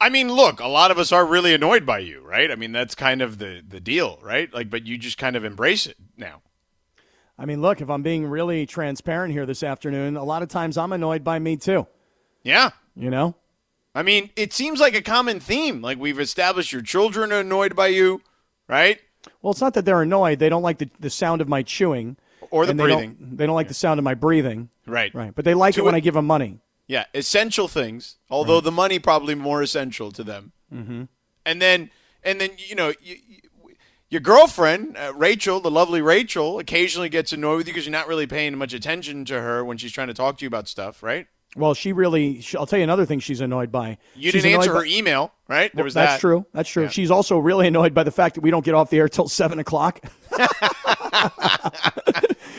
I mean, look, a lot of us are really annoyed by you, right? I mean, that's kind of the deal, right? Like, but you just kind of embrace it now. I mean, look, if I'm being really transparent here this afternoon, a lot of times I'm annoyed by me too. Yeah. You know? I mean, it seems like a common theme. Like, we've established your children are annoyed by you, right? Well, it's not that they're annoyed. They don't like the sound of my chewing. Or the breathing. They don't like the sound of my breathing. Right. Right. But they like it when I give them money. Yeah, essential things, although the money probably more essential to them. Mm-hmm. And then, you know, your girlfriend, Rachel, the lovely Rachel, occasionally gets annoyed with you because you're not really paying much attention to her when she's trying to talk to you about stuff, right? Well, I'll tell you another thing she's annoyed by. You didn't answer her email, right? There was that. That's true. That's true. Yeah. She's also really annoyed by the fact that we don't get off the air till 7 o'clock.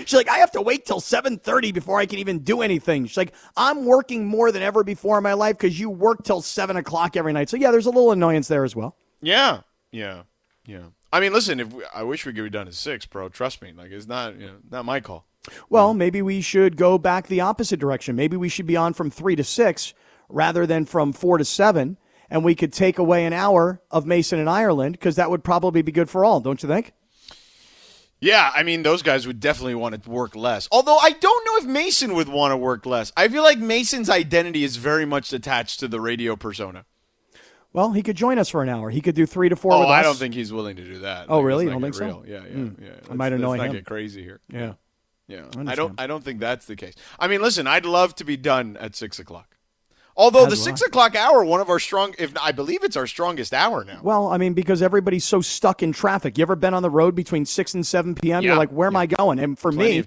She's like, I have to wait till 7:30 before I can even do anything. She's like, I'm working more than ever before in my life because you work till 7 o'clock every night. So, yeah, there's a little annoyance there as well. Yeah. Yeah. Yeah. I mean, listen, I wish we could be done at 6, bro. Trust me. Like, it's not, you know, not my call. Well, maybe we should go back the opposite direction. Maybe we should be on from 3 to 6 rather than from 4 to 7, and we could take away an hour of Mason in Ireland because that would probably be good for all, don't you think? Yeah, I mean, those guys would definitely want to work less. Although I don't know if Mason would want to work less. I feel like Mason's identity is very much attached to the radio persona. Well, he could join us for an hour. He could do 3 to 4 with us. Oh, I don't think he's willing to do that. Oh, like, really? You don't think so? Yeah. I might annoy him. Let's not get crazy here. Yeah. I don't think that's the case. I mean, listen, I'd love to be done at 6 o'clock. Although the 6 o'clock hour, I believe it's our strongest hour now. Well, I mean, because everybody's so stuck in traffic. You ever been on the road between 6 and 7 p.m.? Yeah. You're like, where am I going? And for me,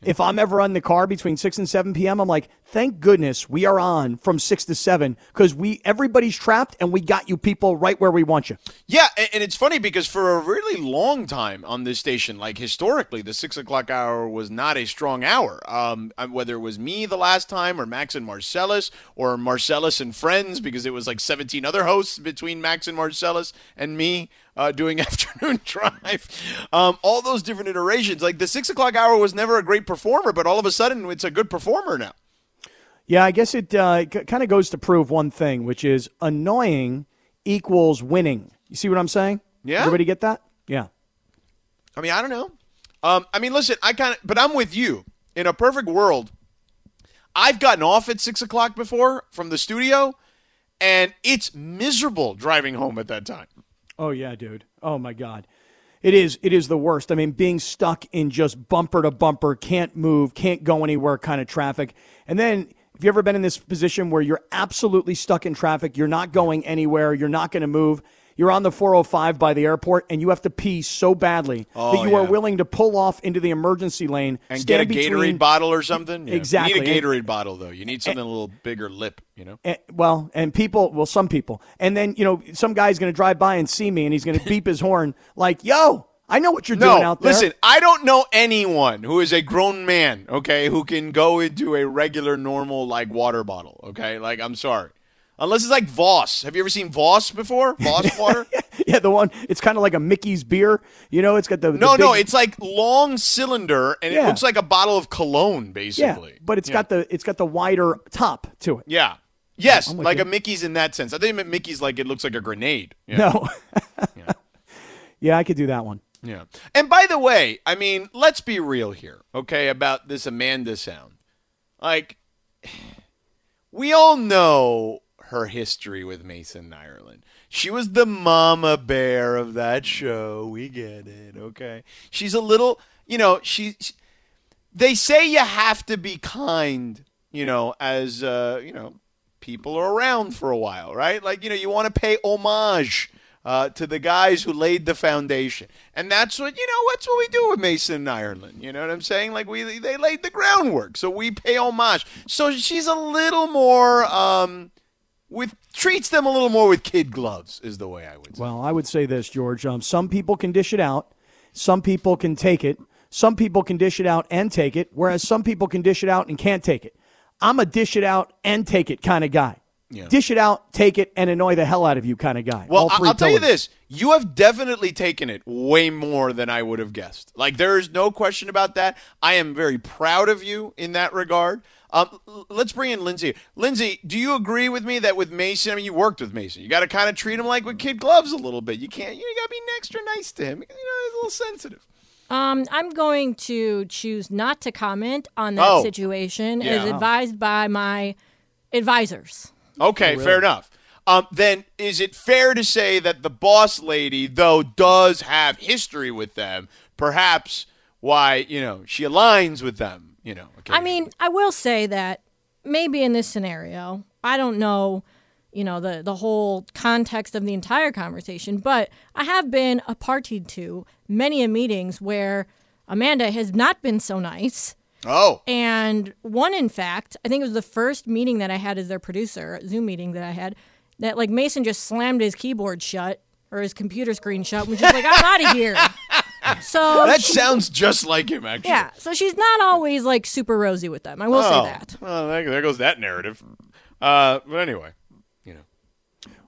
if I'm ever in the car between 6 and 7 p.m., I'm like, thank goodness we are on from 6 to 7 because everybody's trapped and we got you people right where we want you. Yeah, and it's funny because for a really long time on this station, like historically, the 6 o'clock hour was not a strong hour. Whether it was me the last time or Max and Marcellus or Marcellus and friends, because it was like 17 other hosts between Max and Marcellus and me doing afternoon drive. All those different iterations. Like the 6 o'clock hour was never a great performer, but all of a sudden it's a good performer now. Yeah, I guess it kind of goes to prove one thing, which is annoying equals winning. You see what I'm saying? Yeah. Everybody get that? Yeah. I mean, I don't know. I mean, listen, but I'm with you. In a perfect world, I've gotten off at 6 o'clock before from the studio, and it's miserable driving home at that time. Oh, yeah, dude. Oh, my God. It is the worst. I mean, being stuck in just bumper to bumper, can't move, can't go anywhere kind of traffic. And then have you ever been in this position where you're absolutely stuck in traffic, you're not going anywhere, you're not going to move, you're on the 405 by the airport, and you have to pee so badly that you are willing to pull off into the emergency lane. And get a Gatorade bottle or something? Yeah. Exactly. You need a Gatorade bottle, though. You need something a little bigger lip, you know? Some people. And then, you know, some guy's going to drive by and see me, and he's going to beep his horn like, yo! I know what you're doing out there. Listen, I don't know anyone who is a grown man, okay, who can go into a regular, normal, like, water bottle, okay? Like, I'm sorry. Unless it's like Voss. Have you ever seen Voss before? Voss water? Yeah, the one. It's kind of like a Mickey's beer. You know, it's got the it's like long cylinder, and it looks like a bottle of cologne, basically. Yeah, but it's got the wider top to it. Yeah. Yes, like a Mickey's in that sense. I think you meant Mickey's like it looks like a grenade. Yeah. No. Yeah, I could do that one. Yeah. And by the way, I mean, let's be real here, okay, about this Amanda sound. Like, we all know her history with Mason in Ireland. She was the mama bear of that show. We get it, okay? She's a little, you know, they say you have to be kind, you know, as, you know, people are around for a while, right? Like, you know, you want to pay homage to the guys who laid the foundation. And that's what we do with Mason in Ireland. You know what I'm saying? Like, they laid the groundwork, so we pay homage. So she's a little more, treats them a little more with kid gloves is the way I would say. Well, I would say this, George. Some people can dish it out. Some people can take it. Some people can dish it out and take it, whereas some people can dish it out and can't take it. I'm a dish it out and take it kind of guy. dish it out, take it, and annoy the hell out of you kind of guy. Well, I'll tell you this. You have definitely taken it way more than I would have guessed. Like, there is no question about that. I am very proud of you in that regard. Let's bring in Lindsay. Lindsay, do you agree with me that with Mason, I mean, you worked with Mason. You got to kind of treat him like with kid gloves a little bit. You can't, you got to be extra nice to him. You know, he's a little sensitive. I'm going to choose not to comment on that situation as advised by my advisors. Okay, fair enough. Then is it fair to say that the boss lady, though, does have history with them? Perhaps why, you know, she aligns with them, you know. I mean, I will say that maybe in this scenario, I don't know, you know, the whole context of the entire conversation, but I have been a party to many a meetings where Amanda has not been so nice. Oh. And one, in fact, I think it was the first meeting that I had as their producer, Zoom meeting that I had, that, like, Mason just slammed his keyboard shut or his computer screen shut and was just like, I'm out of here. So that sounds just like him, actually. Yeah, so she's not always, like, super rosy with them. I will say that. Well, there goes that narrative. But anyway.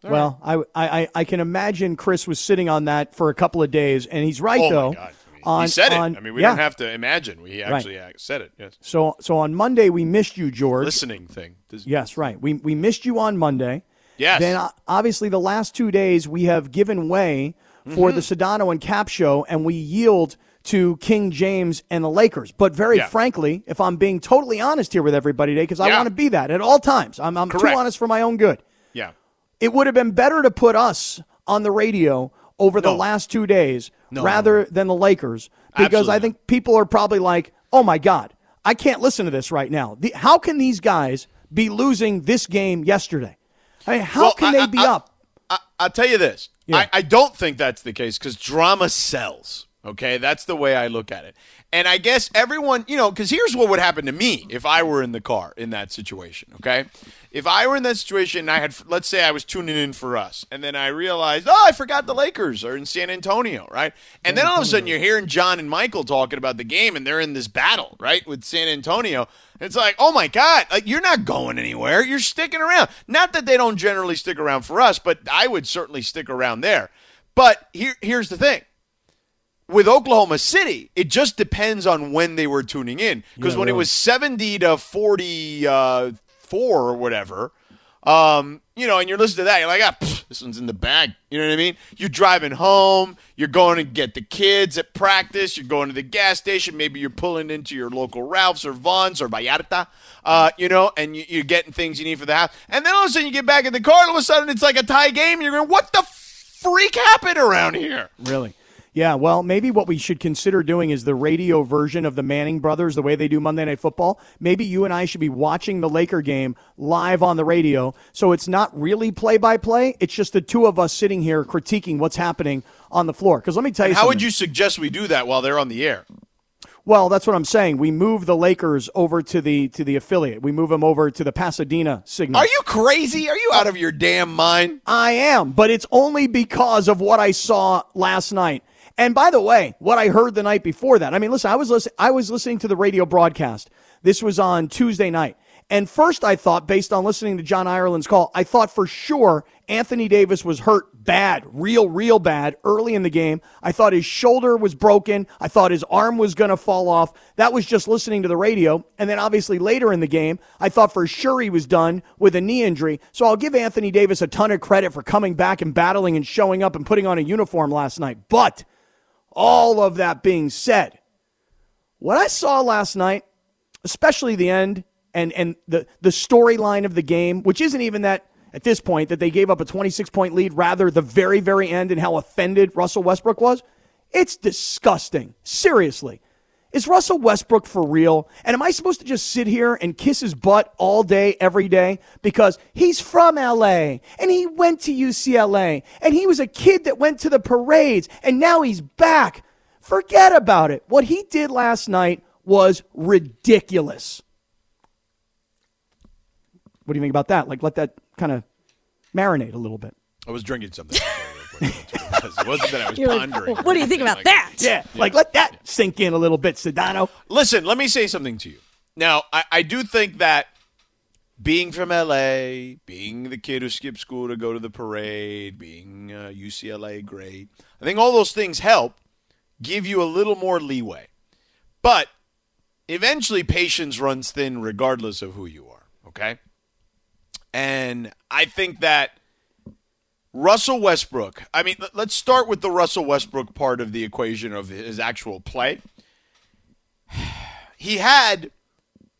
All right. I can imagine Chris was sitting on that for a couple of days, and he's right, though. My God. He said it. I mean, we don't have to imagine. He actually said it, yes. So on Monday, we missed you, George. Listening thing. Yes, right. We missed you on Monday. Yes. Then, obviously, the last 2 days, we have given way for the Sedano and Cap show, and we yield to King James and the Lakers. But very frankly, if I'm being totally honest here with everybody today, because I want to be that at all times. I'm too honest for my own good. Yeah. It would have been better to put us on the radio over the last 2 days rather than the Lakers, because I think people are probably like, oh, my God, I can't listen to this right now. How can these guys be losing this game yesterday? I mean, how can they be up? I'll tell you this. Yeah. I don't think that's the case because drama sells. Okay, that's the way I look at it. And I guess everyone, you know, because here's what would happen to me if I were in the car in that situation, okay? If I were in that situation and I had, let's say I was tuning in for us, and then I realized, I forgot the Lakers are in San Antonio, right? And then all of a sudden you're hearing John and Michael talking about the game, and they're in this battle, right, with San Antonio. It's like, oh, my God, like, you're not going anywhere. You're sticking around. Not that they don't generally stick around for us, but I would certainly stick around there. But here's the thing. With Oklahoma City, it just depends on when they were tuning in. Because when it was 70-44 or whatever, you know, and you're listening to that, you're like, this one's in the bag. You know what I mean? You're driving home. You're going to get the kids at practice. You're going to the gas station. Maybe you're pulling into your local Ralph's or Vaughn's or Vallarta, you know, and you're getting things you need for the house. And then all of a sudden you get back in the car, and all of a sudden it's like a tie game. And you're going, what the freak happened around here? Really? Yeah, well, maybe what we should consider doing is the radio version of the Manning brothers, the way they do Monday Night Football. Maybe you and I should be watching the Laker game live on the radio, so it's not really play-by-play. It's just the two of us sitting here critiquing what's happening on the floor. Because let me tell you something. How would you suggest we do that while they're on the air? Well, that's what I'm saying. We move the Lakers over to the affiliate. We move them over to the Pasadena signal. Are you crazy? Are you out of your damn mind? I am, but it's only because of what I saw last night. And by the way, what I heard the night before that, I mean, listen, I was listening to the radio broadcast. This was on Tuesday night. And first I thought, based on listening to John Ireland's call, I thought for sure Anthony Davis was hurt bad, real bad early in the game. I thought his shoulder was broken. I thought his arm was going to fall off. That was just listening to the radio. And then obviously later in the game, I thought for sure he was done with a knee injury. So I'll give Anthony Davis a ton of credit for coming back and battling and showing up and putting on a uniform last night. But all of that being said, what I saw last night, especially the end and the storyline of the game, which isn't even that at this point that they gave up a 26-point lead, rather the very, very end and how offended Russell Westbrook was, it's disgusting. Seriously. Is Russell Westbrook for real? And am I supposed to just sit here and kiss his butt all day, every day? Because he's from L.A., and he went to UCLA, and he was a kid that went to the parades, and now he's back. Forget about it. What he did last night was ridiculous. What do you think about that? Like, let that kind of marinate a little bit. I was drinking something. It wasn't that I was pondering. Like, what do you think about like that? Yeah, like let that sink in a little bit, Sedano. Listen, let me say something to you. Now, I do think that being from LA, being the kid who skipped school to go to the parade, being a UCLA great, I think all those things help give you a little more leeway. But eventually patience runs thin regardless of who you are, okay? And I think that Russell Westbrook, I mean, let's start with the Russell Westbrook part of the equation of his actual play. He had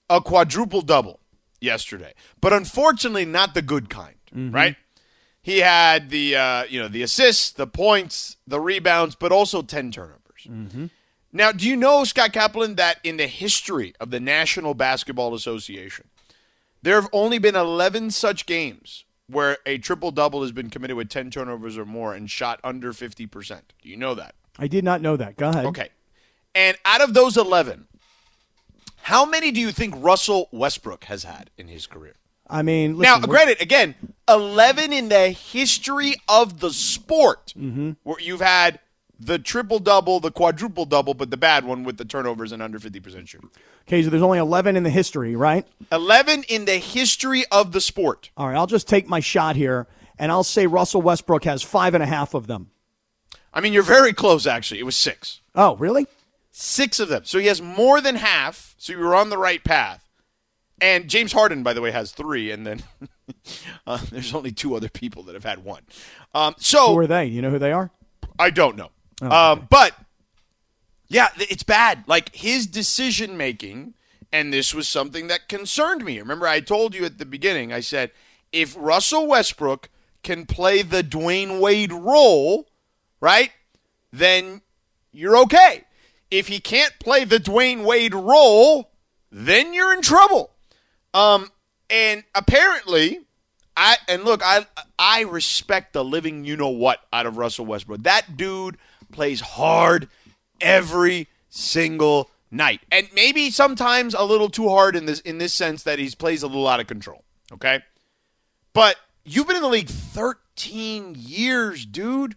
a quadruple-double yesterday, but unfortunately not the good kind, right? He had the, the assists, the points, the rebounds, but also 10 turnovers. Now, do you know, Scott Kaplan, that in the history of the National Basketball Association, there have only been 11 such games where a triple-double has been committed with 10 turnovers or more and shot under 50%. Do you know that? I did not know that. Go ahead. Okay. And out of those 11, how many do you think Russell Westbrook has had in his career? I mean, listen, now, granted, again, 11 in the history of the sport where you've had the triple-double, the quadruple-double, but the bad one with the turnovers and under 50% shooting. Okay, so there's only 11 in the history, right? 11 in the history of the sport. All right, I'll just take my shot here, and I'll say Russell Westbrook has 5.5 of them. I mean, you're very close, actually. It was 6. Oh, really? 6 of them. So he has more than half, so you were on the right path. And James Harden, by the way, has 3, and then there's only 2 other people that have had 1. Who are they? You know who they are? I don't know. Oh, okay. But, yeah, it's bad. Like, his decision-making, and this was something that concerned me. Remember, I told you at the beginning, I said, if Russell Westbrook can play the Dwayne Wade role, right, then you're okay. If he can't play the Dwayne Wade role, then you're in trouble. And apparently, I respect the living you-know-what out of Russell Westbrook. That dude plays hard every single night. And maybe sometimes a little too hard in this sense that he plays a little out of control, okay? But you've been in the league 13 years, dude.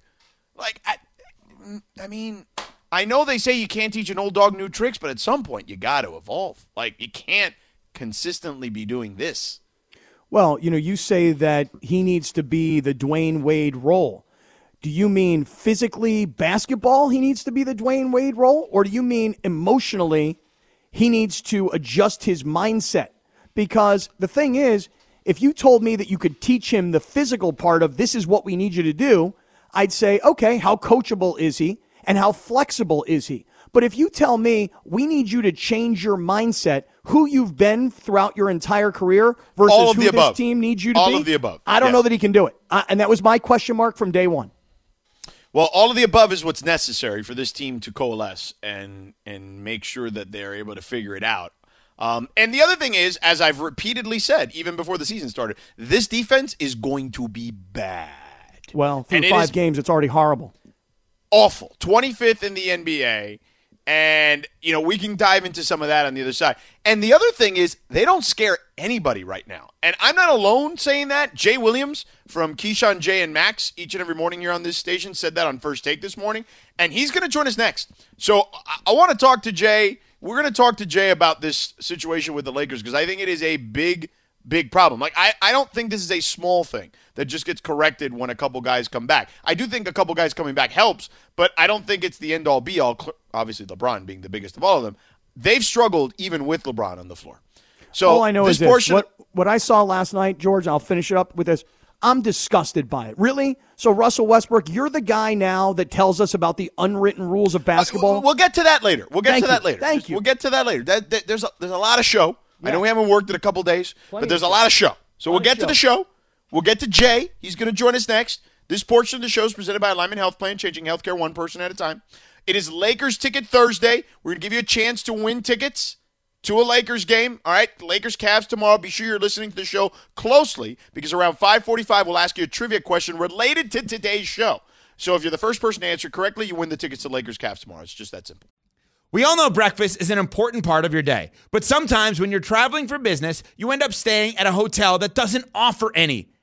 Like, I mean, I know they say you can't teach an old dog new tricks, but at some point you got to evolve. Like, you can't consistently be doing this. Well, you know, you say that he needs to be the Dwayne Wade role. Do you mean physically basketball he needs to be the Dwayne Wade role? Or do you mean emotionally he needs to adjust his mindset? Because the thing is, if you told me that you could teach him the physical part of this is what we need you to do, I'd say, okay, how coachable is he? And how flexible is he? But if you tell me we need you to change your mindset, who you've been throughout your entire career versus who this team needs you to be. All of the above. I don't know that he can do it. And that was my question mark from day one. Well, all of the above is what's necessary for this team to coalesce and make sure that they're able to figure it out. And the other thing is, as I've repeatedly said, even before the season started, this defense is going to be bad. Well, through 5 games, it's already horrible. Awful. 25th in the NBA. And, you know, we can dive into some of that on the other side. And the other thing is they don't scare anybody right now. And I'm not alone saying that. Jay Williams from Keyshawn, Jay, and Max each and every morning here on this station said that on First Take this morning. And he's going to join us next. So I want to talk to Jay. We're going to talk to Jay about this situation with the Lakers because I think it is a big problem. Like, I don't think this is a small thing that just gets corrected when a couple guys come back. I do think a couple guys coming back helps, but I don't think it's the end-all, be-all, obviously LeBron being the biggest of all of them. They've struggled even with LeBron on the floor. So all I know is this. What I saw last night, George, I'll finish it up with this. I'm disgusted by it. Really? So, Russell Westbrook, you're the guy now that tells us about the unwritten rules of basketball? We'll get to that later. We'll get to that later. There's a lot of show. Yeah. I know we haven't worked in a couple days, but there's a lot of show. So we'll get to the show. We'll get to Jay. He's going to join us next. This portion of the show is presented by Alignment Health Plan, changing healthcare one person at a time. It is Lakers Ticket Thursday. We're going to give you a chance to win tickets to a Lakers game. All right, Lakers-Cavs tomorrow. Be sure you're listening to the show closely because around 5:45 we'll ask you a trivia question related to today's show. So if you're the first person to answer correctly, you win the tickets to Lakers-Cavs tomorrow. It's just that simple. We all know breakfast is an important part of your day, but sometimes when you're traveling for business, you end up staying at a hotel that doesn't offer any.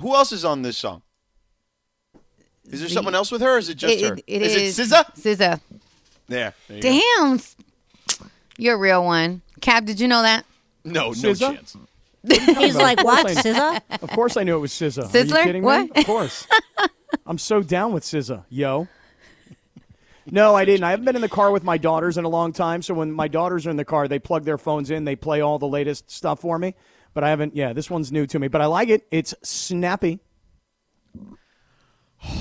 Who else is on this song? Is there someone else with her, or is it just her? Is it SZA? SZA. Yeah. Damn. Go. You're a real one. Cab, did you know that? No, SZA? No chance. He's like, what, SZA? Of course I knew it was SZA. Sizzler? Are you kidding what? Me? Of course. I'm so down with SZA, yo. No, I didn't. I haven't been in the car with my daughters in a long time, so when my daughters are in the car, they plug their phones in. They play all the latest stuff for me, but I haven't. Yeah, this one's new to me, but I like it. It's snappy.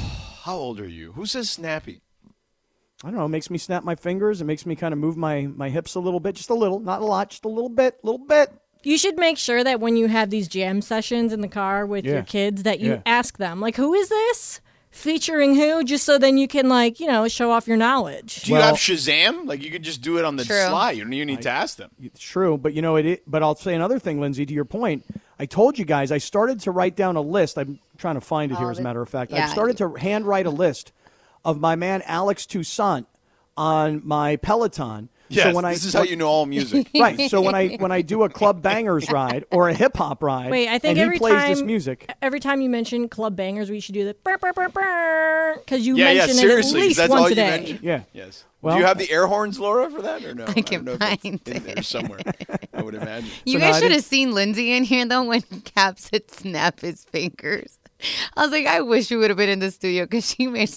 How old are you? Who says snappy? I don't know. It makes me snap my fingers. It makes me kind of move my hips a little bit, just a little, not a lot, just a little bit. You should make sure that when you have these jam sessions in the car with your kids that you ask them, like, who is this? Featuring who? Just so then you can, like, you know, show off your knowledge. Do you have Shazam? Like, you could just do it on the sly. You don't even need to ask them. True, but you know it. But I'll say another thing, Lindsay. To your point, I told you guys I started to write down a list. I'm trying to find it here, as a matter of fact. Yeah, I started to handwrite a list of my man Alex Toussaint on my Peloton. Yes, so when this is how you know all music. Right. So when I do a Club Bangers ride or a hip hop ride, every time you mention Club Bangers, we should do the because you mention it at least that's once all a day. Yeah. Yes. Well, do you have the air horns, Laura, for that or no? I can find it in there somewhere. I would imagine. You guys should have seen Lindsay in here though when Cap said snap his fingers. I was like, I wish you would have been in the studio because she made.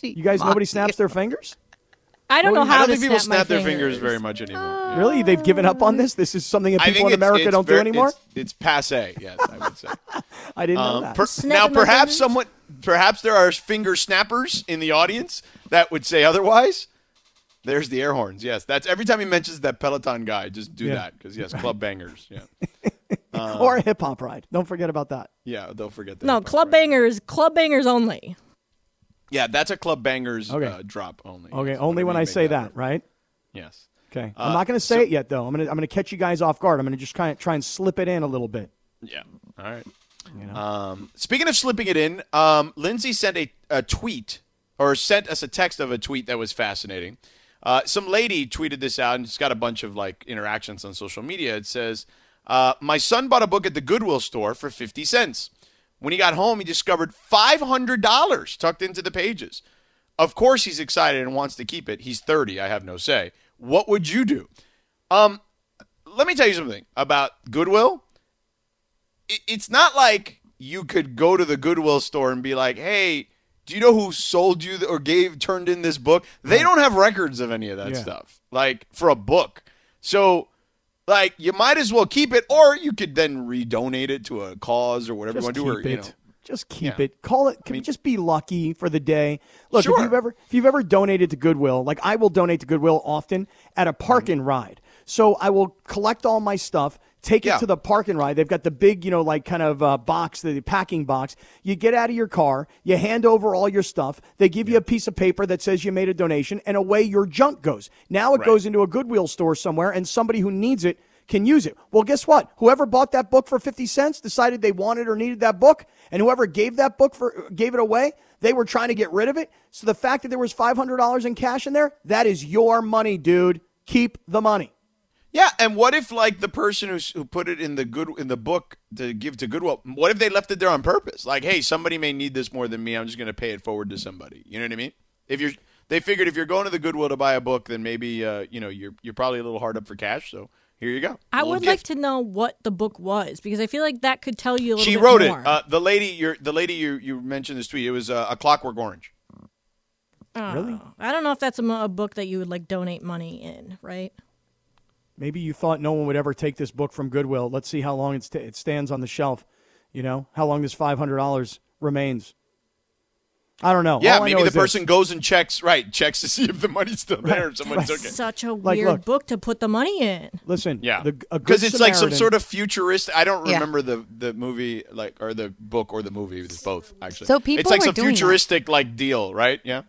You guys, nobody snaps their fingers. I don't know how to snap my fingers. I don't think people snap their fingers very much anymore. Yeah. Really? They've given up on this? This is something that people in America don't do anymore? It's passé, yes, I would say. I didn't know that. Perhaps there are finger snappers in the audience that would say otherwise. There's the air horns, yes. That's every time he mentions that Peloton guy, just do that because, yes, Club Bangers, yeah. Or a hip-hop ride. Don't forget about that. Yeah, don't forget that. No, Club Bangers only. Yeah, that's a Club Bangers drop only. Okay, so only when I say that, right? Yes. Okay. I'm not going to say it yet, though. I'm gonna catch you guys off guard. I'm going to just try and slip it in a little bit. Yeah. All right. You know? Speaking of slipping it in, Lindsay sent a tweet or sent us a text of a tweet that was fascinating. Some lady tweeted this out, and it's got a bunch of like interactions on social media. It says, my son bought a book at the Goodwill store for 50 cents. When he got home, he discovered $500 tucked into the pages. Of course, he's excited and wants to keep it. He's 30. I have no say. What would you do? Let me tell you something about Goodwill. It's not like you could go to the Goodwill store and be like, hey, do you know who sold you or turned in this book? They don't have records of any of that stuff, like for a book. So... like, you might as well keep it, or you could then redonate it to a cause or whatever you want to do. Just keep it. Call it. Just be lucky for the day. Look, if you've ever donated to Goodwill, like I will donate to Goodwill often at a park and ride. So I will collect all my stuff, take it to the park and ride. They've got the big, you know, like kind of box, the packing box. You get out of your car. You hand over all your stuff. They give you a piece of paper that says you made a donation, and away your junk goes. Now it goes into a Goodwill store somewhere, and somebody who needs it can use it. Well, guess what? Whoever bought that book for 50 cents decided they wanted or needed that book, and whoever gave that book gave it away, they were trying to get rid of it. So the fact that there was $500 in cash in there, that is your money, dude. Keep the money. Yeah, and what if like the person who put it in the book to give to Goodwill? What if they left it there on purpose? Like, hey, somebody may need this more than me. I'm just going to pay it forward to somebody. You know what I mean? They figured if you're going to the Goodwill to buy a book, then maybe you're probably a little hard up for cash. So here you go. I would like to know what the book was because I feel like that could tell you a little bit more. She wrote it. The lady you mentioned this tweet. It was A Clockwork Orange. Oh, really? I don't know if that's a book that you would like donate money in, right? Maybe you thought no one would ever take this book from Goodwill. Let's see how long it stands on the shelf. You know, how long this $500 remains. I don't know. Yeah, maybe the person goes and checks to see if the money's still there, if someone took it. Such a weird book to put the money in. Listen, because it's like some sort of futuristic. I don't remember the movie, like, or the book or the movie. It's both, actually. So people it's like some futuristic like deal, right? Yeah.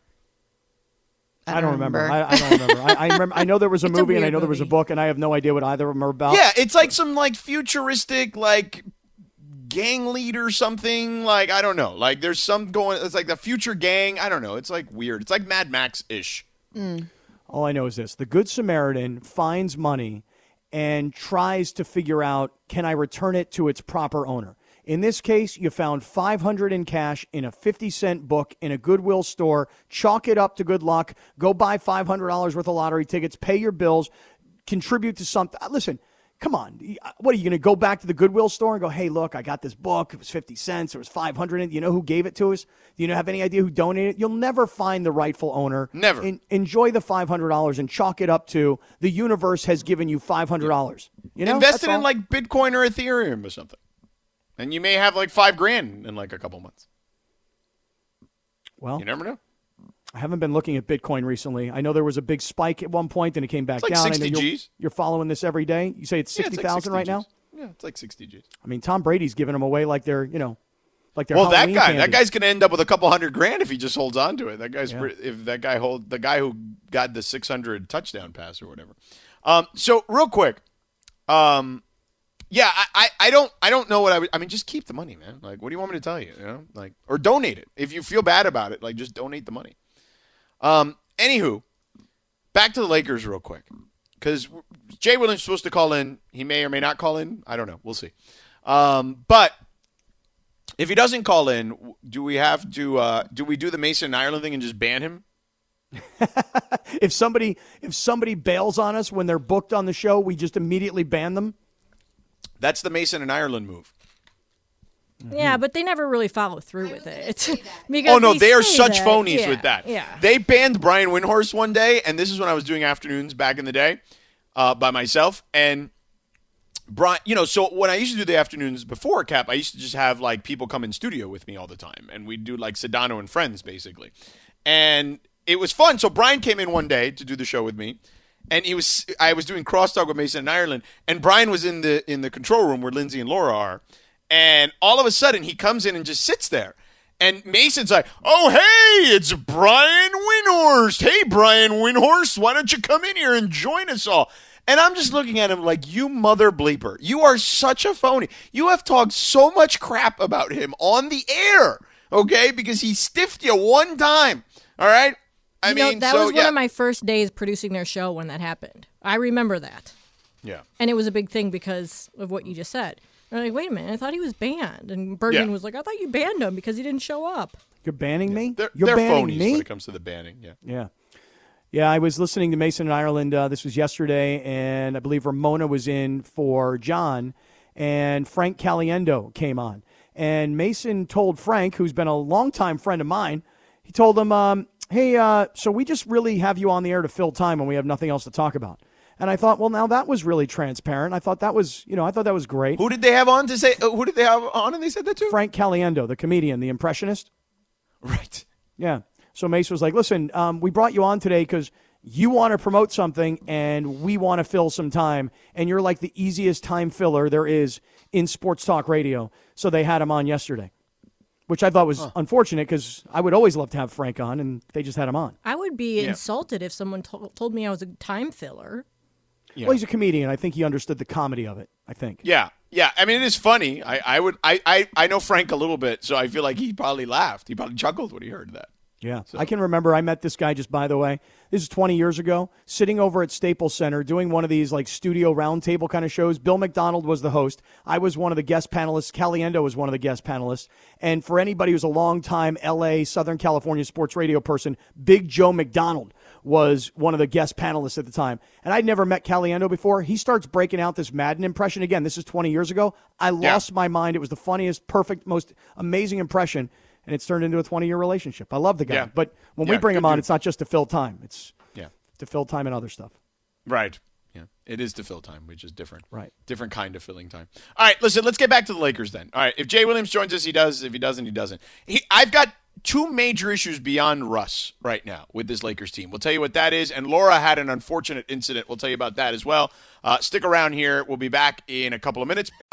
I don't remember. I remember. I know there was a movie and I know there was a book, and I have no idea what either of them are about. Yeah, it's like some like futuristic like gang lead or something. Like, I don't know. Like, there's some going. It's like the future gang. I don't know. It's like weird. It's like Mad Max ish. Mm. All I know is this: the Good Samaritan finds money and tries to figure out, can I return it to its proper owner? In this case, you found $500 in cash in a 50-cent book in a Goodwill store. Chalk it up to good luck. Go buy $500 worth of lottery tickets. Pay your bills. Contribute to something. Listen, come on. What, are you going to go back to the Goodwill store and go, hey, look, I got this book. It was 50 cents. It was $500 in it. You know who gave it to us? Do you have any idea who donated it? You'll never find the rightful owner. Never. Enjoy the $500 and chalk it up to the universe has given you $500. You know, invest it in like Bitcoin or Ethereum or something. And you may have like $5,000 in like a couple months. Well, you never know. I haven't been looking at Bitcoin recently. I know there was a big spike at one point, and it came back it's like down. 60 G's. You're following this every day. You say it's 60,000 like right now. Yeah, it's like 60 G's. I mean, Tom Brady's giving them away like they're, you know, like they're. Well, Halloween candy. That guy's going to end up with a couple $100,000 if he just holds on to it. That guy's if that guy the guy who got the 600 touchdown pass or whatever. So real quick, yeah, I don't know what I would. I mean, just keep the money, man. Like, what do you want me to tell you? You know, like, or donate it if you feel bad about it. Like, just donate the money. Anywho, back to the Lakers real quick, because Jay Williams is supposed to call in. He may or may not call in. I don't know. We'll see. But if he doesn't call in, do we have to? Do we do the Mason in Ireland thing and just ban him? If somebody bails on us when they're booked on the show, we just immediately ban them. That's the Mason in Ireland move. Yeah, but they never really follow through with it. Oh, no, they are such phonies with that. Yeah. They banned Brian Windhorst one day, and this is when I was doing afternoons back in the day by myself. And, Brian, you know, so when I used to do the afternoons before Cap, I used to just have, like, people come in studio with me all the time. And we'd do, like, Sedano and Friends, basically. And it was fun. So Brian came in one day to do the show with me. And I was doing crosstalk with Mason in Ireland, and Brian was in the control room where Lindsay and Laura are, and all of a sudden he comes in and just sits there, and Mason's like, "Oh hey, it's Brian Windhorst. Hey Brian Windhorst, why don't you come in here and join us all?" And I'm just looking at him like, you mother bleeper, you are such a phony. You have talked so much crap about him on the air, okay? Because he stiffed you one time, all right? That was one of my first days producing their show when that happened. I remember that. Yeah. And it was a big thing because of what you just said. And I'm like, wait a minute, I thought he was banned. And Bergman was like, I thought you banned him because he didn't show up. You're banning me? They're banning phonies when it comes to the banning. Yeah. Yeah, I was listening to Mason in Ireland. This was yesterday, and I believe Ramona was in for John, and Frank Caliendo came on. And Mason told Frank, who's been a longtime friend of mine, he told him, hey, so we just really have you on the air to fill time when we have nothing else to talk about. And I thought, well, now that was really transparent. I thought that was, great. Who did they have on and they said that to? Frank Caliendo, the comedian, the impressionist. Right. Yeah. So Mace was like, listen, we brought you on today because you want to promote something and we want to fill some time. And you're like the easiest time filler there is in sports talk radio. So they had him on yesterday. Which I thought was unfortunate because I would always love to have Frank on, and they just had him on. I would be insulted if someone told me I was a time filler. Yeah. Well, he's a comedian. I think he understood the comedy of it, I think. Yeah. I mean, it is funny. I know Frank a little bit, so I feel like he probably laughed. He probably chuckled when he heard that. Yeah. So. I can remember I met this guy, just by the way. This is 20 years ago, sitting over at Staples Center doing one of these like studio roundtable kind of shows. Bill McDonald was the host. I was one of the guest panelists. Caliendo was one of the guest panelists. And for anybody who's a longtime LA, Southern California sports radio person, Big Joe McDonald was one of the guest panelists at the time. And I'd never met Caliendo before. He starts breaking out this Madden impression. Again, this is 20 years ago. I lost my mind. It was the funniest, perfect, most amazing impression. And it's turned into a 20-year relationship. I love the guy. Yeah. But when we bring him on, it's not just to fill time. It's to fill time and other stuff. Right. Yeah. It is to fill time, which is different. Right. Different kind of filling time. All right. Listen, let's get back to the Lakers then. All right. If Jay Williams joins us, he does. If he doesn't, he doesn't. I've got two major issues beyond Russ right now with this Lakers team. We'll tell you what that is. And Laura had an unfortunate incident. We'll tell you about that as well. Stick around here. We'll be back in a couple of minutes.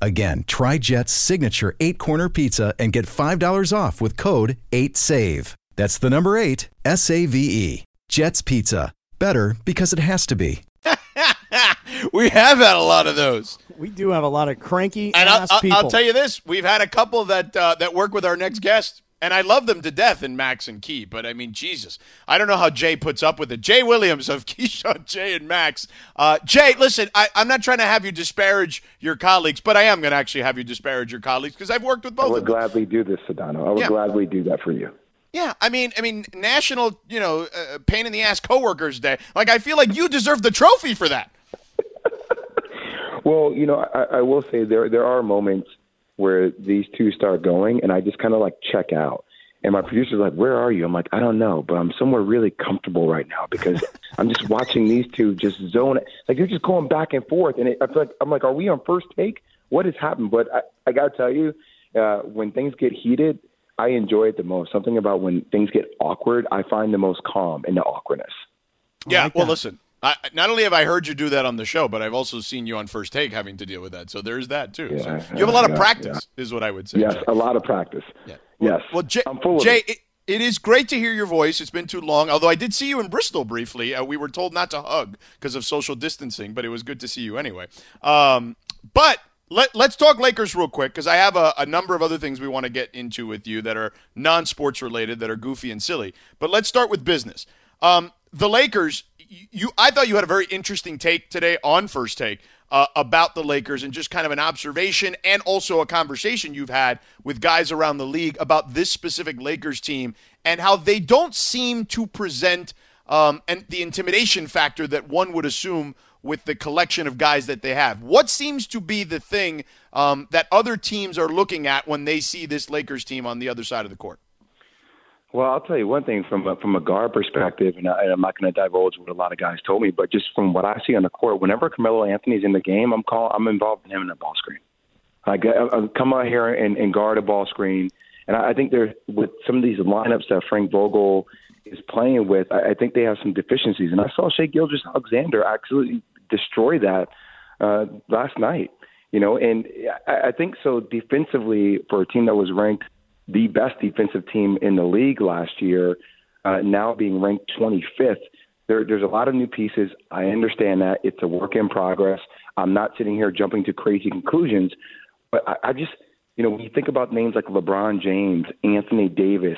Again, try Jet's signature 8-corner pizza and get $5 off with code 8SAVE. That's the number 8, S-A-V-E. Jet's Pizza. Better because it has to be. We have had a lot of those. We do have a lot of cranky ass people. I'll tell you this. We've had a couple that work with our next guest, and I love them to death in Max and Key, but I mean, Jesus. I don't know how Jay puts up with it. Jay Williams of Keyshawn, Jay, and Max. Jay, listen, I'm not trying to have you disparage your colleagues, but I am going to actually have you disparage your colleagues because I've worked with both of them. I would gladly do this, Sedano. I would gladly do that for you. Yeah, I mean, national, pain in the ass coworkers day. Like, I feel like you deserve the trophy for that. Well, I will say there are moments where these two start going, and I just kind of like check out. And my producer's like, "Where are you?" I'm like, "I don't know, but I'm somewhere really comfortable right now because I'm just watching these two just zone it. Like they're just going back and forth." And I feel like I'm like, "Are we on First Take? What has happened?" But I gotta tell you, when things get heated, I enjoy it the most. Something about when things get awkward, I find the most calm in the awkwardness. Yeah. Well, listen. Not only have I heard you do that on the show, but I've also seen you on First Take having to deal with that. So there's that, too. Yeah, so you have a lot of practice, is what I would say. Yes, Jay. A lot of practice. Yeah. Yes. Well, Jay, it is great to hear your voice. It's been too long, although I did see you in Bristol briefly. We were told not to hug because of social distancing, but it was good to see you anyway. But let's talk Lakers real quick because I have a number of other things we want to get into with you that are non-sports related, that are goofy and silly. But let's start with business. The Lakers... I thought you had a very interesting take today on First Take about the Lakers and just kind of an observation and also a conversation you've had with guys around the league about this specific Lakers team and how they don't seem to present and the intimidation factor that one would assume with the collection of guys that they have. What seems to be the thing that other teams are looking at when they see this Lakers team on the other side of the court? Well, I'll tell you one thing from a guard perspective, and I'm not going to divulge what a lot of guys told me, but just from what I see on the court, whenever Carmelo Anthony's in the game, I'm involved in him in a ball screen. I come out here and guard a ball screen, and I think with some of these lineups that Frank Vogel is playing with, I think they have some deficiencies. And I saw Shai Gilgeous-Alexander absolutely destroy that last night, and I think so defensively for a team that was ranked the best defensive team in the league last year, now being ranked 25th. There's a lot of new pieces. I understand that. It's a work in progress. I'm not sitting here jumping to crazy conclusions, but I just, when you think about names like LeBron James, Anthony Davis,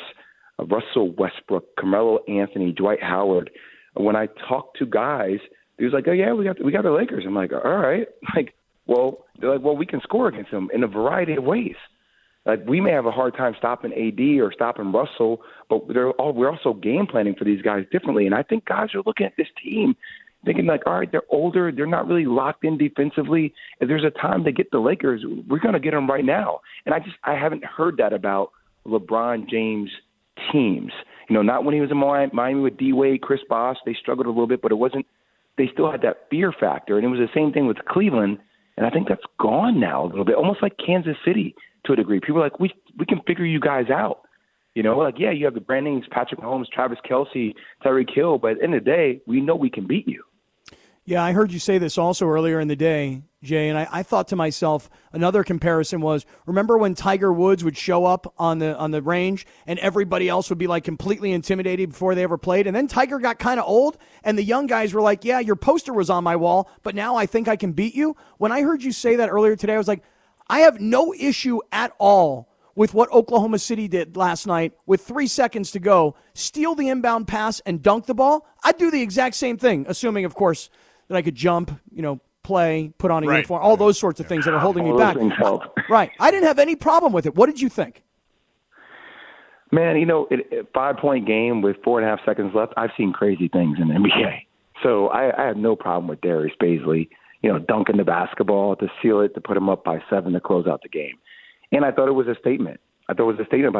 Russell Westbrook, Carmelo Anthony, Dwight Howard, when I talk to guys, he was like, "Oh yeah, we got the Lakers." I'm like, "All right." Like, well, they're like, "Well, we can score against them in a variety of ways." Like we may have a hard time stopping AD or stopping Russell, but we're also game planning for these guys differently. And I think guys are looking at this team thinking like, all right, they're older. They're not really locked in defensively. If there's a time to get the Lakers, we're going to get them right now. And I haven't heard that about LeBron James teams. You know, not when he was in Miami with D-Wade, Chris, Voss. They struggled a little bit, but it wasn't – they still had that fear factor. And it was the same thing with Cleveland, and I think that's gone now a little bit, almost like Kansas City to a degree. People are like, we can figure you guys out. You know, like, yeah, you have the brand names, Patrick Mahomes, Travis Kelce, Tyreek Hill, but at the end of the day, we know we can beat you. Yeah, I heard you say this also earlier in the day, Jay, and I thought to myself, another comparison was, remember when Tiger Woods would show up on the range and everybody else would be like completely intimidated before they ever played, and then Tiger got kind of old and the young guys were like, yeah, your poster was on my wall, but now I think I can beat you? When I heard you say that earlier today, I was like, I have no issue at all with what Oklahoma City did last night with 3 seconds to go, steal the inbound pass and dunk the ball. I'd do the exact same thing, assuming, of course, that I could jump, you know, play, put on a uniform, all those sorts of things that are holding me back. Right. I didn't have any problem with it. What did you think? Man, you know, a 5-point game with 4.5 seconds left, I've seen crazy things in the NBA. So I have no problem with Darius Bazley, you know, dunking the basketball to seal it, to put him up by 7 to close out the game. And I thought it was a statement. By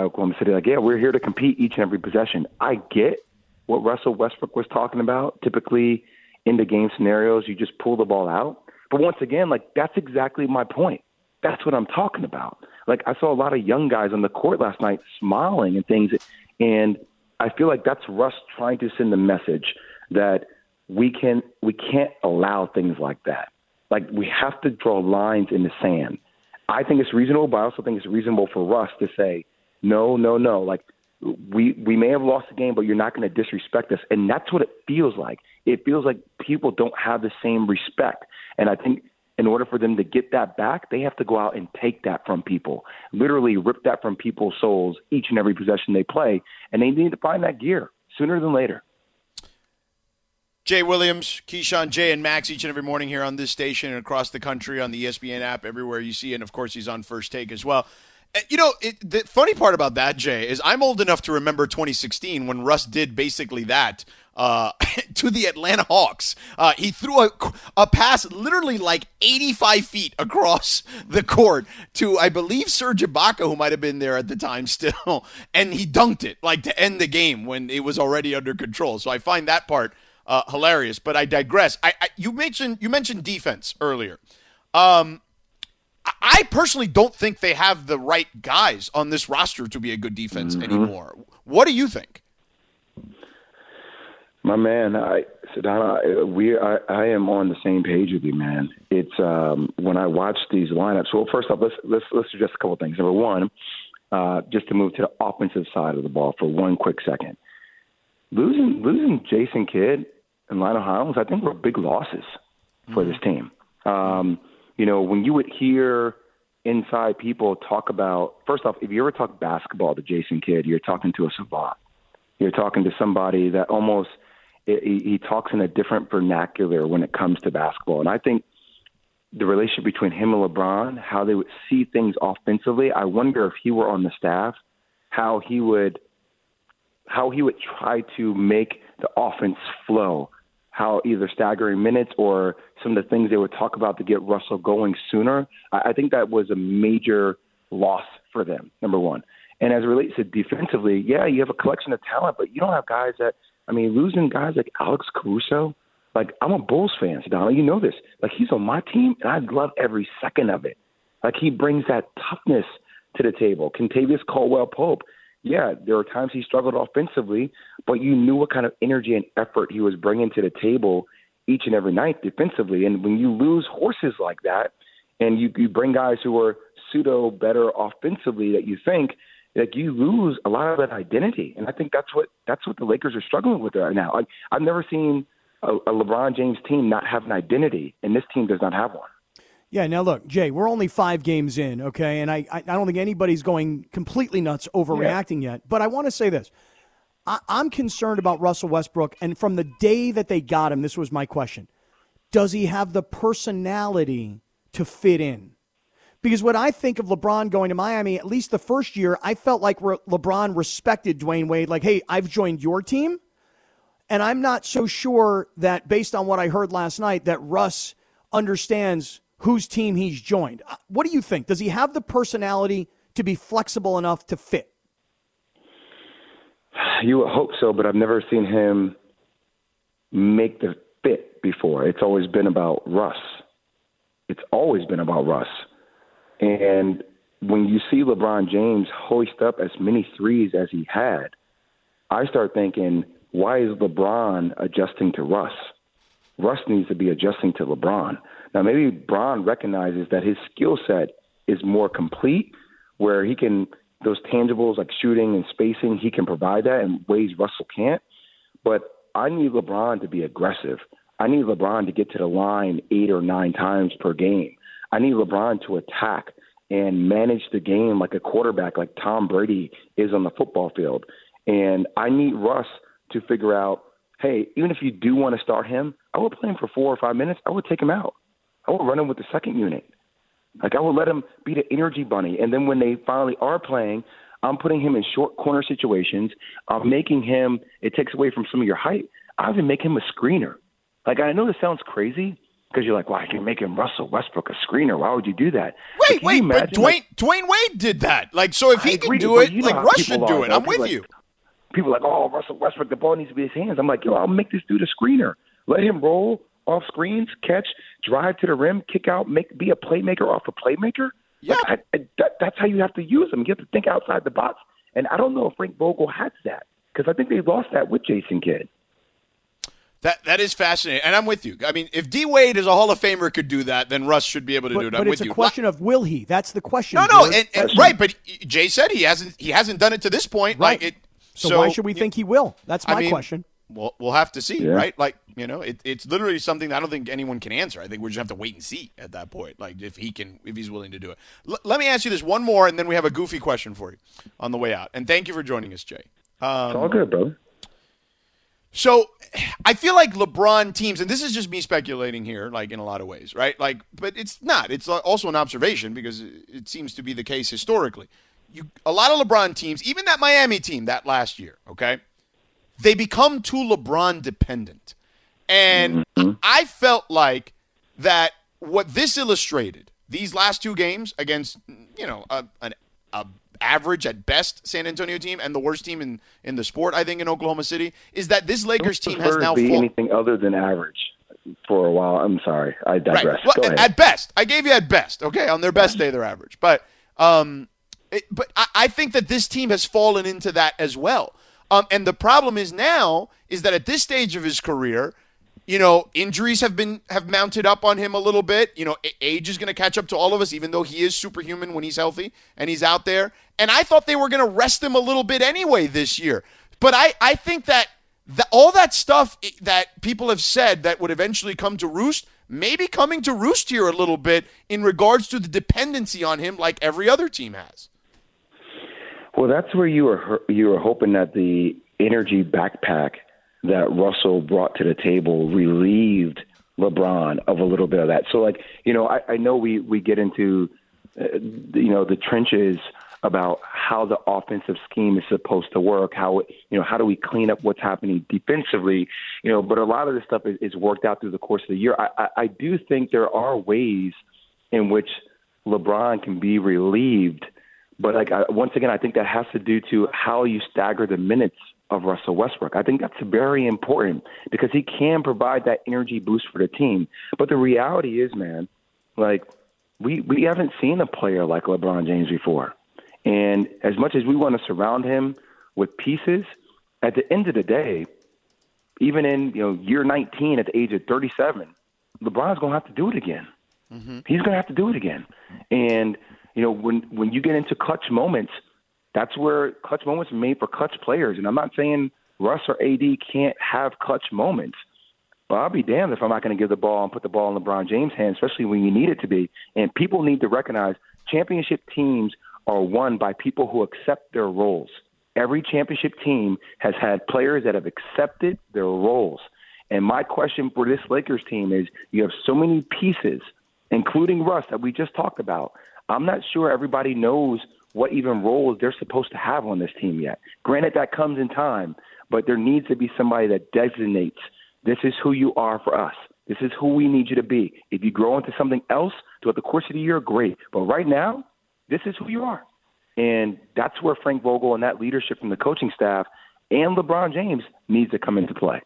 Oklahoma City. Like, yeah, we're here to compete each and every possession. I get what Russell Westbrook was talking about. Typically, in the game scenarios, you just pull the ball out. But once again, like, that's exactly my point. That's what I'm talking about. Like, I saw a lot of young guys on the court last night smiling and things. And I feel like that's Russ trying to send the message that we can't allow things like that. Like, we have to draw lines in the sand. I think it's reasonable, but I also think it's reasonable for Russ to say, no. Like, we may have lost the game, but you're not going to disrespect us. And that's what it feels like. It feels like people don't have the same respect. And I think in order for them to get that back, they have to go out and take that from people, literally rip that from people's souls each and every possession they play. And they need to find that gear sooner than later. Jay Williams, Keyshawn, Jay, and Max each and every morning here on this station and across the country on the ESPN app, everywhere you see. And, of course, he's on First Take as well. You know, the funny part about that, Jay, is I'm old enough to remember 2016 when Russ did basically that to the Atlanta Hawks. He threw a pass literally like 85 feet across the court to, I believe, Serge Ibaka, who might have been there at the time still. And he dunked it, like, to end the game when it was already under control. So I find that part hilarious, but I digress. You mentioned defense earlier. I personally don't think they have the right guys on this roster to be a good defense anymore. What do you think? My man, Sedano, I am on the same page with you, man. It's when I watch these lineups. Well, first off, let's address a couple of things. Number one, just to move to the offensive side of the ball for one quick second, losing Jason Kidd and Lionel Hollins, I think, were big losses for this team. You know, when you would hear inside people talk about, first off, if you ever talk basketball to Jason Kidd, you're talking to a savant. You're talking to somebody that almost, he talks in a different vernacular when it comes to basketball. And I think the relationship between him and LeBron, how they would see things offensively, I wonder if he were on the staff, how he would try to make the offense flow, how either staggering minutes or some of the things they would talk about to get Russell going sooner. I think that was a major loss for them, number one. And as it relates to defensively, yeah, you have a collection of talent, but you don't have guys that, I mean, losing guys like Alex Caruso, like, I'm a Bulls fan, Sedano, you know this. Like, he's on my team, and I love every second of it. Like, he brings that toughness to the table. Kentavious Caldwell-Pope, yeah, there were times he struggled offensively, but you knew what kind of energy and effort he was bringing to the table each and every night defensively. And when you lose horses like that and you bring guys who are pseudo better offensively that you think, like, you lose a lot of that identity. And I think that's what the Lakers are struggling with right now. I've never seen a LeBron James team not have an identity, and this team does not have one. Yeah, now look, Jay, we're only 5 games in, okay? And I don't think anybody's going completely nuts overreacting yet. But I want to say this. I'm concerned about Russell Westbrook, and from the day that they got him, this was my question. Does he have the personality to fit in? Because when I think of LeBron going to Miami, at least the first year, I felt like LeBron respected Dwayne Wade. Like, hey, I've joined your team. And I'm not so sure that, based on what I heard last night, that Russ understands whose team he's joined. What do you think? Does he have the personality to be flexible enough to fit? You would hope so, but I've never seen him make the fit before. It's always been about Russ. It's always been about Russ. And when you see LeBron James hoist up as many threes as he had, I start thinking, why is LeBron adjusting to Russ? Russ needs to be adjusting to LeBron. Now, maybe Bron recognizes that his skill set is more complete, where he can, those tangibles like shooting and spacing, he can provide that in ways Russell can't. But I need LeBron to be aggressive. I need LeBron to get to the line 8 or 9 times per game. I need LeBron to attack and manage the game like a quarterback, like Tom Brady is on the football field. And I need Russ to figure out, hey, even if you do want to start him, I would play him for 4 or 5 minutes. I would take him out. I would run him with the second unit. Like, I would let him be the energy bunny. And then when they finally are playing, I'm putting him in short corner situations. I'm making him – it takes away from some of your height. I even make him a screener. Like, I know this sounds crazy because you're like, why are you making Russell Westbrook a screener? Why would you do that? Wait, but Dwayne Wade did that. Like, so if he can do it, like, Russ should do it. I'm with you. People are like, oh, Russell Westbrook, the ball needs to be in his hands. I'm like, yo, I'll make this dude a screener. Let him roll off screens, catch, drive to the rim, kick out, be a playmaker off a playmaker. Yeah. Like, that's how you have to use him. You have to think outside the box. And I don't know if Frank Vogel has that, because I think they lost that with Jason Kidd. That is fascinating, and I'm with you. I mean, if D. Wade is a Hall of Famer could do that, then Russ should be able to do it. I'm with you. But it's a question of will he? That's the question. No, and right. But Jay said he hasn't done it to this point. Right. Like it, so why should we think he will? That's my question. Well, we'll have to see, right? Like, you know, it's literally something that I don't think anyone can answer. I think we just have to wait and see at that point, like if he's willing to do it. Let me ask you this one more, and then we have a goofy question for you on the way out. And thank you for joining us, Jay. It's all good, brother. So I feel like LeBron teams, and this is just me speculating here, like in a lot of ways, right? Like, but it's not. It's also an observation because it seems to be the case historically. A lot of LeBron teams, even that Miami team that last year, okay, they become too LeBron dependent. And I felt like that what this illustrated, these last 2 games against, you know, an average at best San Antonio team and the worst team in the sport, I think, in Oklahoma City, is that this Lakers team has now be anything other than average for a while. I'm sorry. I digress. Right. Well, go ahead. At best. I gave you at best. Okay, on their best day, they're average. But I think that this team has fallen into that as well. And the problem is now is that at this stage of his career, you know, injuries have mounted up on him a little bit. You know, age is going to catch up to all of us, even though he is superhuman when he's healthy and he's out there. And I thought they were going to rest him a little bit anyway this year. But I think that all that stuff that people have said that would eventually come to roost, maybe coming to roost here a little bit in regards to the dependency on him like every other team has. Well, that's where you were hoping that the energy backpack that Russell brought to the table relieved LeBron of a little bit of that. So, like, you know, I know we get into, you know, the trenches about how the offensive scheme is supposed to work, how, you know, how do we clean up what's happening defensively, you know, but a lot of this stuff is worked out through the course of the year. I do think there are ways in which LeBron can be relieved, but, like, once again, I think that has to do to how you stagger the minutes of Russell Westbrook. I think that's very important because he can provide that energy boost for the team. But the reality is, man, like we haven't seen a player like LeBron James before. And as much as we want to surround him with pieces, at the end of the day, even in, you know, year 19 at the age of 37, LeBron's going to have to do it again. Mm-hmm. He's going to have to do it again. And, you know, when you get into clutch moments, that's where clutch moments are made for clutch players. And I'm not saying Russ or AD can't have clutch moments, but I'll be damned if I'm not going to give the ball and put the ball in LeBron James' hands, especially when you need it to be. And people need to recognize championship teams are won by people who accept their roles. Every championship team has had players that have accepted their roles. And my question for this Lakers team is, you have so many pieces, including Russ, that we just talked about. I'm not sure everybody knows what even roles they're supposed to have on this team yet. Granted, that comes in time, but there needs to be somebody that designates, this is who you are for us. This is who we need you to be. If you grow into something else throughout the course of the year, great. But right now, this is who you are. And that's where Frank Vogel and that leadership from the coaching staff and LeBron James needs to come into play.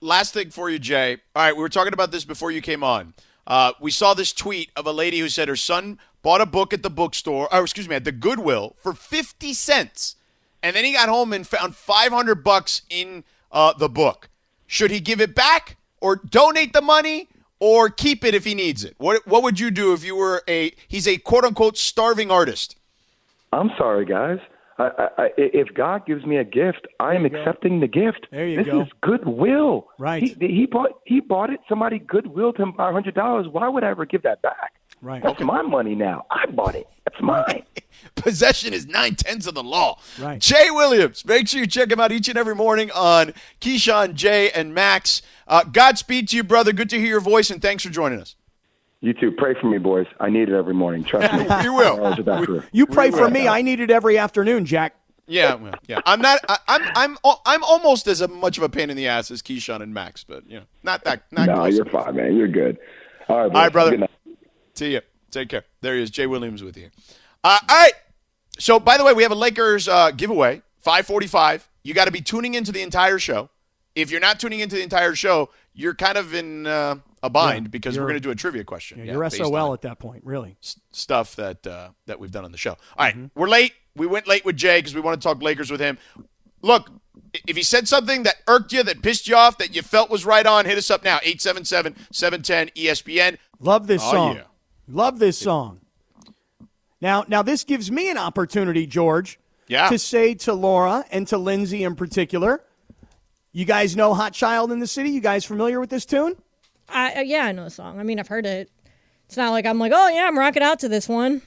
Last thing for you, Jay. All right, we were talking about this before you came on. We saw this tweet of a lady who said her son bought a book at the bookstore, or excuse me, at the Goodwill for 50 cents. And then he got home and found $500 in the book. Should he give it back or donate the money or keep it if he needs it? What would you do if you were he's a quote-unquote starving artist? I'm sorry, guys. If God gives me a gift, I am accepting the gift. There you go. This is Goodwill. Right. He bought it. Somebody Goodwilled him $500. Why would I ever give that back? Right. That's my money now. I bought it. That's mine. Possession is 9/10 of the law. Right. Jay Williams. Make sure you check him out each and every morning on Keyshawn, Jay, and Max. Godspeed to you, brother. Good to hear your voice, and thanks for joining us. You too. Pray for me, boys. I need it every morning. Trust me. You will. You pray for me. I need it every afternoon, Jack. Yeah. I'm almost as much of a pain in the ass as Keyshawn and Max, but not that. No, you're fine, man. You're good. All right, brother. See you. Take care. There he is, Jay Williams, with you. All right. So, by the way, we have a Lakers giveaway. 5:45. You got to be tuning into the entire show. If you're not tuning into the entire show, you're kind of in. A bind because we're going to do a trivia question. You're SOL at that point, really. Stuff that we've done on the show. All right, we're late. We went late with Jay because we want to talk Lakers with him. Look, if he said something that irked you, that pissed you off, that you felt was right on, hit us up now, 877-710-ESPN. Love this song. Yeah. Love this song. Now this gives me an opportunity, George, to say to Laura and to Lindsay in particular, you guys know Hot Child in the City? You guys familiar with this tune? I know the song. I mean, I've heard it. It's not like I'm like, oh, yeah, I'm rocking out to this one.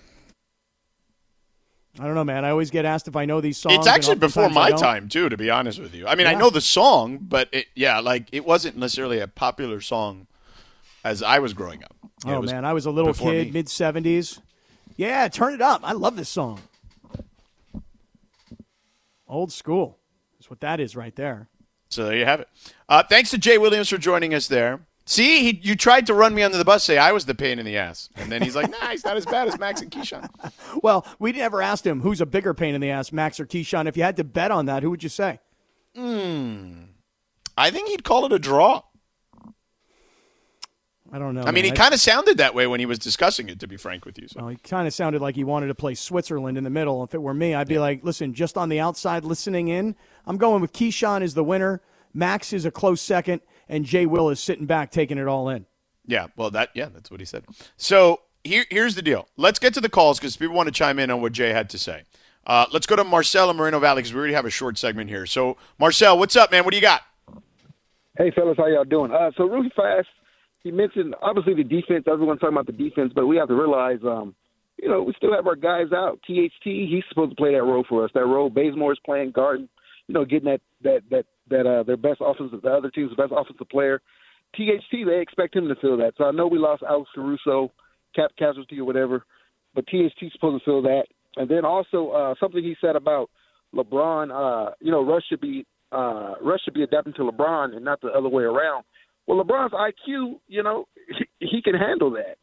I don't know, man. I always get asked if I know these songs. It's actually before my time, too, to be honest with you. I mean, I know the song, but it wasn't necessarily a popular song as I was growing up. Oh, man, I was a little kid, mid-'70s. Yeah, turn it up. I love this song. Old school is what that is right there. So there you have it. Thanks to Jay Williams for joining us there. See, you tried to run me under the bus, say I was the pain in the ass. And then he's like, nah, he's not as bad as Max and Keyshawn. Well, we never asked him who's a bigger pain in the ass, Max or Keyshawn. If you had to bet on that, who would you say? I think he'd call it a draw. I don't know. I mean, he kind of sounded that way when he was discussing it, to be frank with you. So. Well, he kind of sounded like he wanted to play Switzerland in the middle. If it were me, I'd be like, listen, just on the outside listening in, I'm going with Keyshawn as the winner. Max is a close second. And Jay Will is sitting back, taking it all in. Yeah, well, that's what he said. So here's the deal. Let's get to the calls because people want to chime in on what Jay had to say. Let's go to Marcel in Moreno Valley because we already have a short segment here. So, Marcel, what's up, man? What do you got? Hey, fellas, how y'all doing? So really fast, he mentioned, obviously, the defense. Everyone's talking about the defense, but we have to realize, we still have our guys out. THT, he's supposed to play that role for us. That role, Bazemore is playing guard, getting that their best offensive, the other team's best offensive player. THT, they expect him to fill that. So I know we lost Alex Caruso, cap casualty or whatever, but THT's supposed to fill that. And then also something he said about LeBron, Russ should be adapting to LeBron and not the other way around. Well, LeBron's IQ, he can handle that,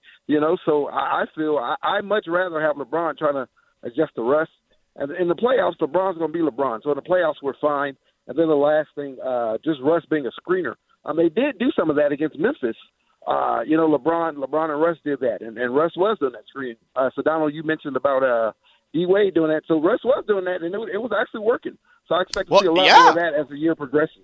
So I feel I much rather have LeBron trying to adjust to Russ. And in the playoffs, LeBron's going to be LeBron. So in the playoffs, we're fine. And then the last thing, just Russ being a screener. They did do some of that against Memphis. LeBron and Russ did that, and Russ was doing that screen. Sedano, you mentioned about D-Wade doing that. So Russ was doing that, and it was actually working. So I expect to see a lot more of that as the year progresses.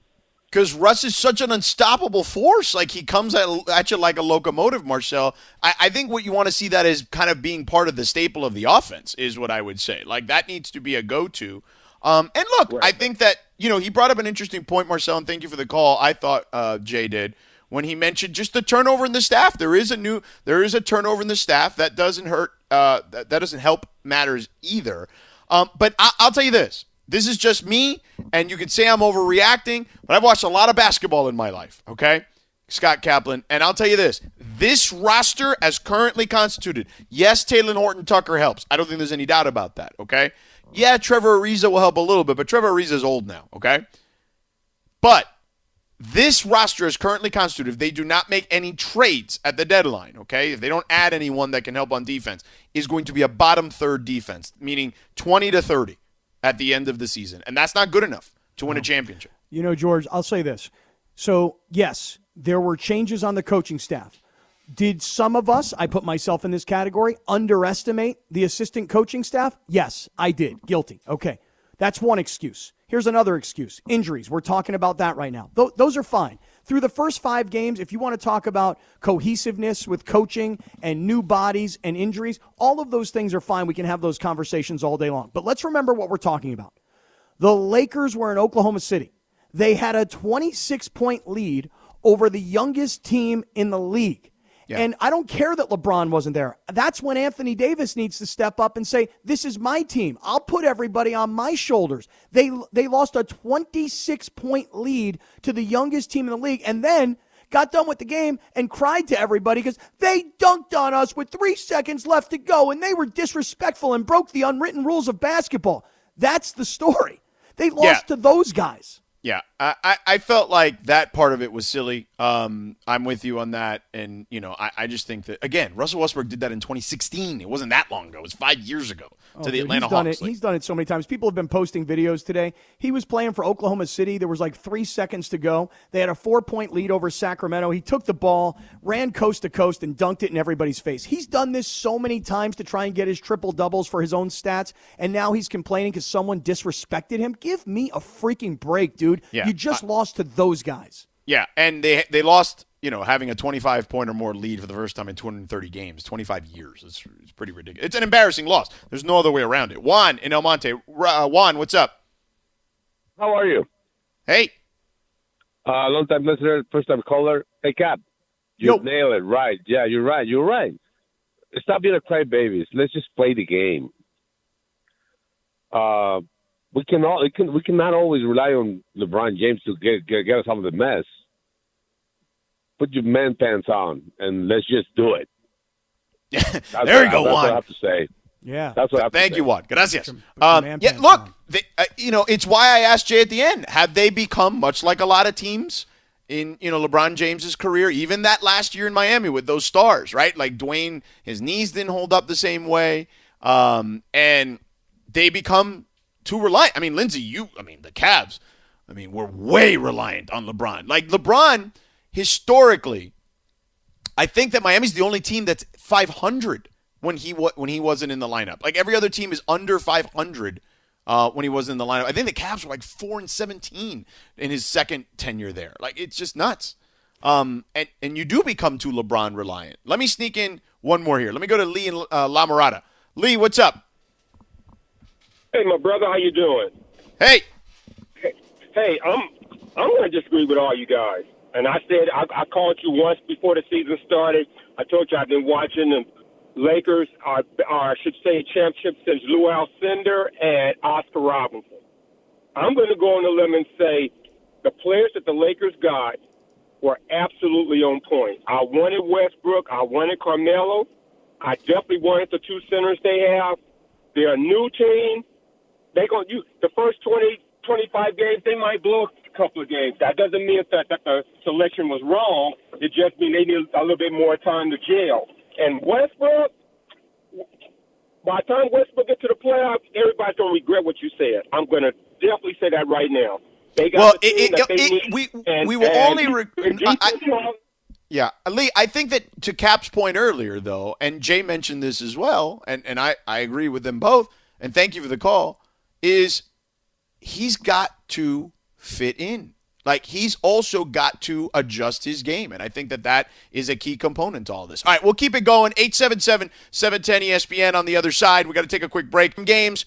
Because Russ is such an unstoppable force. Like, he comes at you like a locomotive, Marcel. I think what you want to see that is kind of being part of the staple of the offense is what I would say. Like, that needs to be a go-to. And look, right. I think that, he brought up an interesting point, Marcel, and thank you for the call. I thought Jay did when he mentioned just the turnover in the staff. There is a turnover in the staff that doesn't hurt. That doesn't help matters either. But I'll tell you this. This is just me, and you can say I'm overreacting, but I've watched a lot of basketball in my life, okay, Scott Kaplan. And I'll tell you this. This roster as currently constituted, yes, Talen Horton-Tucker helps. I don't think there's any doubt about that, okay? Yeah, Trevor Ariza will help a little bit, but Trevor Ariza is old now, okay? But this roster is currently constituted. If they do not make any trades at the deadline, okay, if they don't add anyone that can help on defense, is going to be a bottom third defense, meaning 20-30 at the end of the season. And that's not good enough. to win a championship. You know, George, I'll say this. So, yes, there were changes on the coaching staff. Did some of us, I put myself in this category, underestimate the assistant coaching staff? Yes, I did. Guilty. Okay. That's one excuse. Here's another excuse. Injuries. We're talking about that right now. Those are fine. Through the first five games, if you want to talk about cohesiveness with coaching and new bodies and injuries, all of those things are fine. We can have those conversations all day long. But let's remember what we're talking about. The Lakers were in Oklahoma City. They had a 26-point lead over the youngest team in the league. Yeah. And I don't care that LeBron wasn't there. That's when Anthony Davis needs to step up and say, this is my team. I'll put everybody on my shoulders. They lost a 26-point lead to the youngest team in the league and then got done with the game and cried to everybody because they dunked on us with 3 seconds left to go and they were disrespectful and broke the unwritten rules of basketball. That's the story. They lost to those guys. Yeah, I felt like that part of it was silly. I'm with you on that. And, you know, I just think that, again, Russell Westbrook did that in 2016. It wasn't that long ago. It was 5 years ago to the Atlanta Hawks. He's done it so many times. People have been posting videos today. He was playing for Oklahoma City. There was like 3 seconds to go. They had a 4-point lead over Sacramento. He took the ball, ran coast to coast, and dunked it in everybody's face. He's done this so many times to try and get his triple doubles for his own stats. And now he's complaining because someone disrespected him. Give me a freaking break, dude. Yeah, you just lost to those guys. Yeah, and they lost, you know, having a 25-point or more lead for the first time in 230 games, 25 years. It's pretty ridiculous. It's an embarrassing loss. There's no other way around it. Juan in El Monte. Juan, what's up? How are you? Hey. Long-time listener, first-time caller. Hey, Cap. You nailed it. Right. Yeah, you're right. You're right. Stop being a crybabies. Let's just play the game. We cannot always rely on LeBron James to get us out of the mess. Put your man pants on and let's just do it. There you go, Juan. That's what I have to say. Yeah, that's what I have to say. Thank you, Juan. Gracias. Look, you know, it's why I asked Jay at the end. Have they become much like a lot of teams in, you know, LeBron James's career? Even that last year in Miami with those stars, right? Like Dwayne, his knees didn't hold up the same way, and they become too reliant. I mean, Lindsay, the Cavs, we're way reliant on LeBron. Like, LeBron, historically, I think that Miami's the only team that's 500 when he wasn't in the lineup. Like, every other team is under 500 when he wasn't in the lineup. I think the Cavs were like 4-17 in his second tenure there. Like, it's just nuts. And you do become too LeBron reliant. Let me sneak in one more here. Let me go to Lee and La Mirada. Lee, what's up? Hey, my brother, how you doing? Hey, I'm going to disagree with all you guys. And I said I called you once before the season started. I told you I've been watching the Lakers, or I should say championships, since Lou Alcindor and Oscar Robertson. I'm going to go on a limb and say the players that the Lakers got were absolutely on point. I wanted Westbrook. I wanted Carmelo. I definitely wanted the two centers they have. They're a new team. They're going to use the first 20, 25 games. They might blow a couple of games. That doesn't mean that the selection was wrong. It just means they need a little bit more time to gel. And Westbrook, by the time Westbrook gets to the playoffs, everybody's going to regret what you said. I'm going to definitely say that right now. They got Yeah, Lee, I think that to Cap's point earlier, though, and Jay mentioned this as well, and I agree with them both, and thank you for the call, is he's got to fit in. Like, he's also got to adjust his game, and I think that is a key component to all this. All right, we'll keep it going. 877-710-ESPN on the other side. We got to take a quick break. Games.